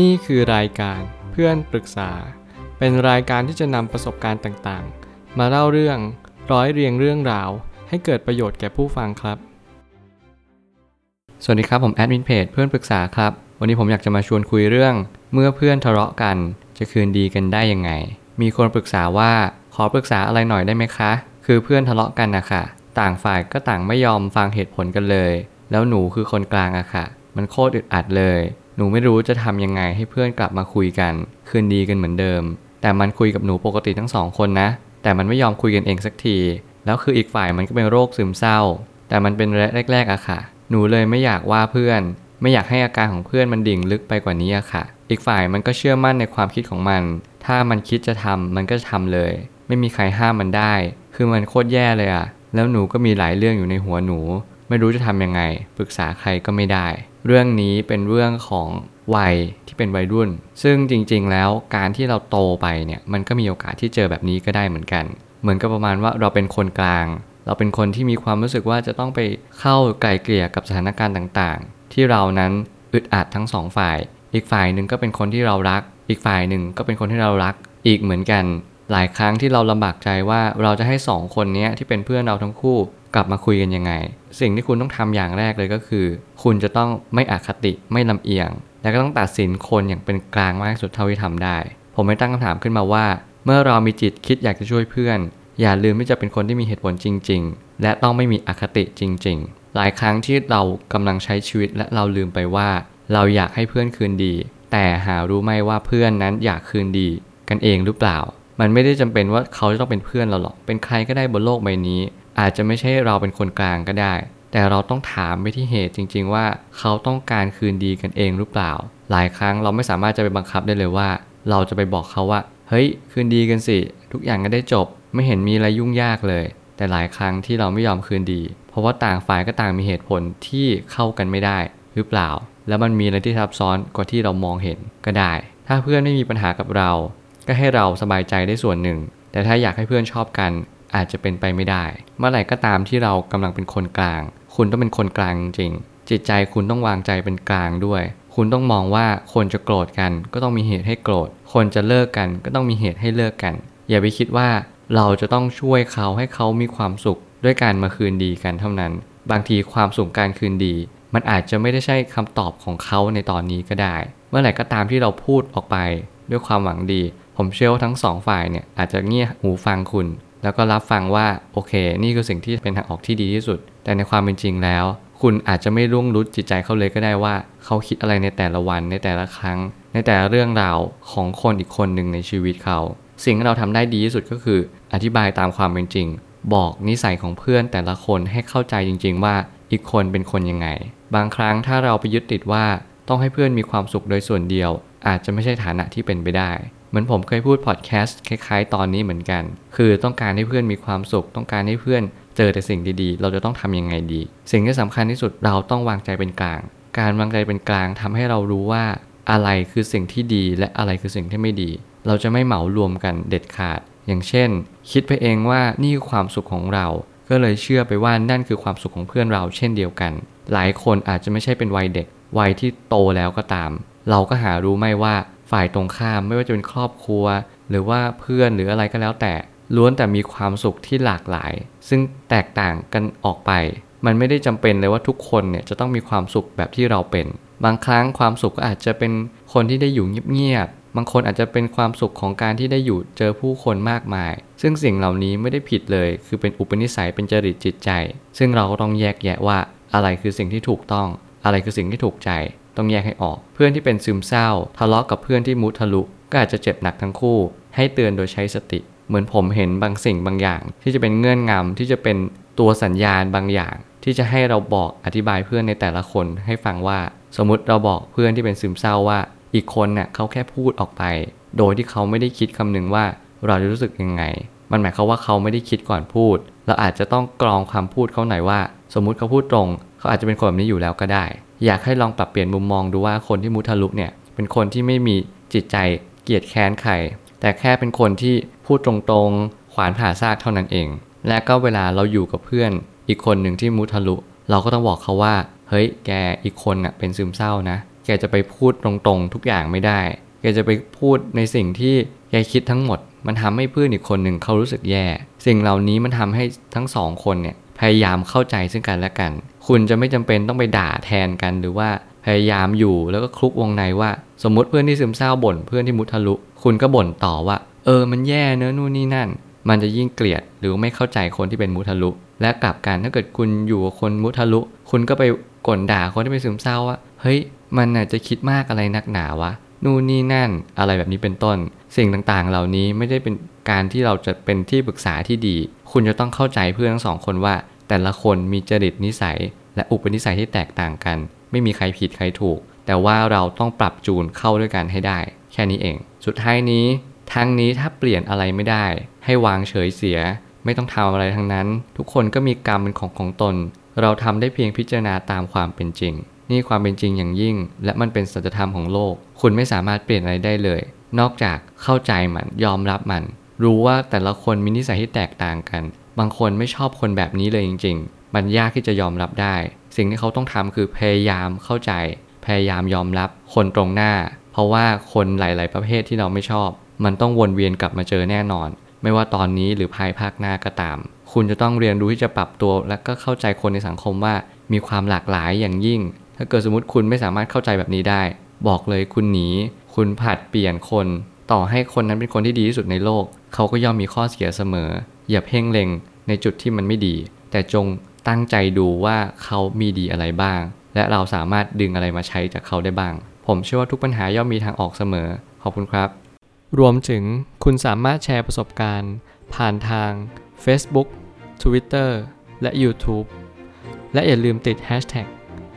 นี่คือรายการเพื่อนปรึกษาเป็นรายการที่จะนำประสบการณ์ต่างๆมาเล่าเรื่องร้อยเรียงเรื่องราวให้เกิดประโยชน์แก่ผู้ฟังครับสวัสดีครับผมแอดมินเพจเพื่อนปรึกษาครับวันนี้ผมอยากจะมาชวนคุยเรื่องเมื่อเพื่อนทะเลาะกันจะคืนดีกันได้ยังไงมีคนปรึกษาว่าขอปรึกษาอะไรหน่อยได้ไหมคะคือเพื่อนทะเลาะกันนะคะต่างฝ่ายก็ต่างไม่ยอมฟังเหตุผลกันเลยแล้วหนูคือคนกลางอะค่ะมันโคตรอึดอัดเลยหนูไม่รู้จะทำยังไงให้เพื่อนกลับมาคุยกันคืนดีกันเหมือนเดิมแต่มันคุยกับหนูปกติทั้งสองคนนะแต่มันไม่ยอมคุยกันเองสักทีแล้วคืออีกฝ่ายมันก็เป็นโรคซึมเศร้าแต่มันเป็นแรกๆอะค่ะหนูเลยไม่อยากว่าเพื่อนไม่อยากให้อาการของเพื่อนมันดิ่งลึกไปกว่านี้อะค่ะอีกฝ่ายมันก็เชื่อมั่นในความคิดของมันถ้ามันคิดจะทำมันก็ทำเลยไม่มีใครห้ามมันได้คือมันโคตรแย่เลยอะแล้วหนูก็มีหลายเรื่องอยู่ในหัวหนูไม่รู้จะทำยังไงปรึกษาใครก็ไม่ได้เรื่องนี้เป็นเรื่องของวัยที่เป็นวัยรุ่นซึ่งจริงๆแล้วการที่เราโตไปเนี่ยมันก็มีโอกาสที่เจอแบบนี้ก็ได้เหมือนกันเหมือนกับประมาณว่าเราเป็นคนกลางเราเป็นคนที่มีความรู้สึกว่าจะต้องไปเข้าไกล่เกลี่ยกับสถานการณ์ต่างๆที่เรานั้นอึดอัดทั้งสองฝ่ายอีกฝ่ายหนึ่งก็เป็นคนที่เรารักอีกฝ่ายหนึ่งก็เป็นคนที่เรารักอีกเหมือนกันหลายครั้งที่เราลำบากใจว่าเราจะให้สองคนนี้ที่เป็นเพื่อนเราทั้งคู่กลับมาคุยกันยังไงสิ่งที่คุณต้องทำอย่างแรกเลยก็คือคุณจะต้องไม่อคติไม่ลำเอียงและก็ต้องตัดสินคนอย่างเป็นกลางมากที่สุดเท่าที่ทำได้ผมได้ตั้งคำถามขึ้นมาว่าเมื่อเรามีจิตคิดอยากจะช่วยเพื่อนอย่าลืมที่จะเป็นคนที่มีเหตุผลจริงๆและต้องไม่มีอคติจริงๆหลายครั้งที่เรากำลังใช้ชีวิตและเราลืมไปว่าเราอยากให้เพื่อนคืนดีแต่หารู้ไหมว่าเพื่อนนั้นอยากคืนดีกันเองหรือเปล่ามันไม่ได้จำเป็นว่าเขาจะต้องเป็นเพื่อนเราหรอกเป็นใครก็ได้บนโลกใบนี้อาจจะไม่ใช่เราเป็นคนกลางก็ได้แต่เราต้องถามไปที่เหตุจริงๆว่าเขาต้องการคืนดีกันเองหรือเปล่าหลายครั้งเราไม่สามารถจะไปบังคับได้เลยว่าเราจะไปบอกเขาว่าเฮ้ยคืนดีกันสิทุกอย่างก็ได้จบไม่เห็นมีอะไรยุ่งยากเลยแต่หลายครั้งที่เราไม่ยอมคืนดีเพราะว่าต่างฝ่ายก็ต่างมีเหตุผลที่เข้ากันไม่ได้หรือเปล่าแล้วมันมีอะไรที่ซับซ้อนกว่าที่เรามองเห็นก็ได้ถ้าเพื่อนไม่มีปัญหากับเราก็ให้เราสบายใจได้ส่วนหนึ่งแต่ถ้าอยากให้เพื่อนชอบกันอาจจะเป็นไปไม่ได้เมื่อไหร่ก็ตามที่เรากำลังเป็นคนกลางคุณต้องเป็นคนกลางจริงจิตใจคุณต้องวางใจเป็นกลางด้วยคุณต้องมองว่าคนจะโกรธกันก็ต้องมีเหตุให้โกรธคนจะเลิกกันก็ต้องมีเหตุให้เลิกกันอย่าไปคิดว่าเราจะต้องช่วยเขาให้เขามีความสุขด้วยการมาคืนดีกันเท่านั้นบางทีความสุขการคืนดีมันอาจจะไม่ได้ใช่คำตอบของเขาในตอนนี้ก็ได้เมื่อไหร่ก็ตามที่เราพูดออกไปด้วยความหวังดีผมเชื่อว่าทั้งสองฝ่ายเนี่ยอาจจะเงี่ยหูฟังคุณแล้วก็รับฟังว่าโอเคนี่คือสิ่งที่เป็นทางออกที่ดีที่สุดแต่ในความเป็นจริงแล้วคุณอาจจะไม่ล่วงรู้จิตใจเขาเลยก็ได้ว่าเขาคิดอะไรในแต่ละวันในแต่ละครั้งในแต่ละเรื่องราวของคนอีกคนหนึ่งในชีวิตเขาสิ่งที่เราทำได้ดีที่สุดก็คืออธิบายตามความเป็นจริงบอกนิสัยของเพื่อนแต่ละคนให้เข้าใจจริงๆว่าอีกคนเป็นคนยังไงบางครั้งถ้าเราไปยึดติดว่าต้องให้เพื่อนมีความสุขโดยส่วนเดียวอาจจะไม่ใช่ฐานะที่เป็นไปได้เหมือนผมเคยพูดพอดแคสต์คล้ายๆตอนนี้เหมือนกันคือต้องการให้เพื่อนมีความสุขต้องการให้เพื่อนเจอแต่สิ่งดีๆเราจะต้องทำยังไงดีสิ่งที่สำคัญที่สุดเราต้องวางใจเป็นกลางการวางใจเป็นกลางทำให้เรารู้ว่าอะไรคือสิ่งที่ดีและอะไรคือสิ่งที่ไม่ดีเราจะไม่เหมารวมกันเด็ดขาดอย่างเช่นคิดไปเองว่านี่คือความสุขของเราก็เลยเชื่อไปว่านั่นคือความสุขของเพื่อนเราเช่นเดียวกันหลายคนอาจจะไม่ใช่เป็นวัยเด็กวัยที่โตแล้วก็ตามเราก็หารู้ไม่ว่าฝ่ายตรงข้ามไม่ว่าจะเป็นครอบครัวหรือว่าเพื่อนหรืออะไรก็แล้วแต่ล้วนแต่มีความสุขที่หลากหลายซึ่งแตกต่างกันออกไปมันไม่ได้จำเป็นเลยว่าทุกคนเนี่ยจะต้องมีความสุขแบบที่เราเป็นบางครั้งความสุขก็อาจจะเป็นคนที่ได้อยู่เงียบๆบางคนอาจจะเป็นความสุขของการที่ได้อยู่เจอผู้คนมากมายซึ่งสิ่งเหล่านี้ไม่ได้ผิดเลยคือเป็นอุปนิสัยเป็นจริตจิตใจซึ่งเราก็ต้องแยกแยะว่าอะไรคือสิ่งที่ถูกต้องอะไรคือสิ่งที่ถูกใจต้องแยกให้ออกเพื่อนที่เป็นซึมเศร้าทะเลาะกับเพื่อนที่มุทะลุก็อาจจะเจ็บหนักทั้งคู่ให้เตือนโดยใช้สติเหมือนผมเห็นบางสิ่งบางอย่างที่จะเป็นเงื่อนงำที่จะเป็นตัวสัญญาณบางอย่างที่จะให้เราบอกอธิบายเพื่อนในแต่ละคนให้ฟังว่าสมมติเราบอกเพื่อนที่เป็นซึมเศร้าว่าอีกคนน่ะเขาแค่พูดออกไปโดยที่เขาไม่ได้คิดคำนึงว่าเราจะรู้สึกยังไงมันหมายความว่าเขาไม่ได้คิดก่อนพูดเราอาจจะต้องกรองคำพูดเขาหน่อยว่าสมมติเขาพูดตรงเขาอาจจะเป็นคนแบบนี้อยู่แล้วก็ได้อยากให้ลองปรับเปลี่ยนมุมมองดูว่าคนที่มุทะลุเนี่ยเป็นคนที่ไม่มีจิตใจเกลียดแค้นใครแต่แค่เป็นคนที่พูดตรงๆขวานผ่าซากเท่านั้นเองและก็เวลาเราอยู่กับเพื่อนอีกคนหนึ่งที่มุทะลุเราก็ต้องบอกเขาว่าเฮ้ยแกอีกคนน่ะเป็นซึมเศร้านะ แกจะไปพูดตรงๆทุกอย่างไม่ได้แกจะไปพูดในสิ่งที่แกคิดทั้งหมดมันทำให้เพื่อนอีกคนหนึ่งเขารู้สึกแย่สิ่งเหล่านี้มันทำให้ทั้งสองคนเนี่ยพยายามเข้าใจซึ่งกันและกันคุณจะไม่จำเป็นต้องไปด่าแทนกันหรือว่าพยายามอยู่แล้วก็คลุกวงในว่าสมมติเพื่อนที่ซึมเศร้าบ่นเพื่อนที่มุทะลุคุณก็บ่นต่อว่ามันแย่เนอะนู่นนี่นั่นมันจะยิ่งเกลียดหรือไม่เข้าใจคนที่เป็นมุทะลุและกลับกันถ้าเกิดคุณอยู่กับคนมุทะลุคุณก็ไปก่นด่าคนที่เป็นซึมเศร้าว่าเฮ้ยมันน่ะจะคิดมากอะไรนักหนาวะนู่นนี่นั่นอะไรแบบนี้เป็นต้นสิ่งต่างๆเหล่านี้ไม่ได้เป็นการที่เราจะเป็นที่ปรึกษาที่ดีคุณจะต้องเข้าใจเพื่อนทั้งสองคนว่าแต่ละคนมีจริตนิสัยและอุปนิสัยที่แตกต่างกันไม่มีใครผิดใครถูกแต่ว่าเราต้องปรับจูนเข้าด้วยกันให้ได้แค่นี้เองสุดท้ายนี้ทั้งนี้ถ้าเปลี่ยนอะไรไม่ได้ให้วางเฉยเสียไม่ต้องทำอะไรทั้งนั้นทุกคนก็มีกรรมเป็นของตนเราทำได้เพียงพิจารณาตามความเป็นจริงนี่ความเป็นจริงอย่างยิ่งและมันเป็นสัจธรรมของโลกคุณไม่สามารถเปลี่ยนอะไรได้เลยนอกจากเข้าใจมันยอมรับมันรู้ว่าแต่ละคนมีนิสัยที่แตกต่างกันบางคนไม่ชอบคนแบบนี้เลยจริงๆมันยากที่จะยอมรับได้สิ่งที่เขาต้องทำคือพยายามเข้าใจพยายามยอมรับคนตรงหน้าเพราะว่าคนหลายๆประเภทที่เราไม่ชอบมันต้องวนเวียนกลับมาเจอแน่นอนไม่ว่าตอนนี้หรือภายภาคหน้าก็ตามคุณจะต้องเรียนรู้ที่จะปรับตัวและก็เข้าใจคนในสังคมว่ามีความหลากหลายอย่างยิ่งถ้าเกิดสมมติคุณไม่สามารถเข้าใจแบบนี้ได้บอกเลยคุณหนีคุณผัดเปลี่ยนคนต่อให้คนนั้นเป็นคนที่ดีที่สุดในโลกเขาก็ย่อมมีข้อเสียเสมออย่าเพ่งเล็งในจุดที่มันไม่ดีแต่จงตั้งใจดูว่าเขามีดีอะไรบ้างและเราสามารถดึงอะไรมาใช้จากเขาได้บ้างผมเชื่อว่าทุกปัญหาย่อมมีทางออกเสมอขอบคุณครับรวมถึงคุณสามารถแชร์ประสบการณ์ผ่านทาง Facebook Twitter และ YouTube และอย่าลืมติด Hashtag เพ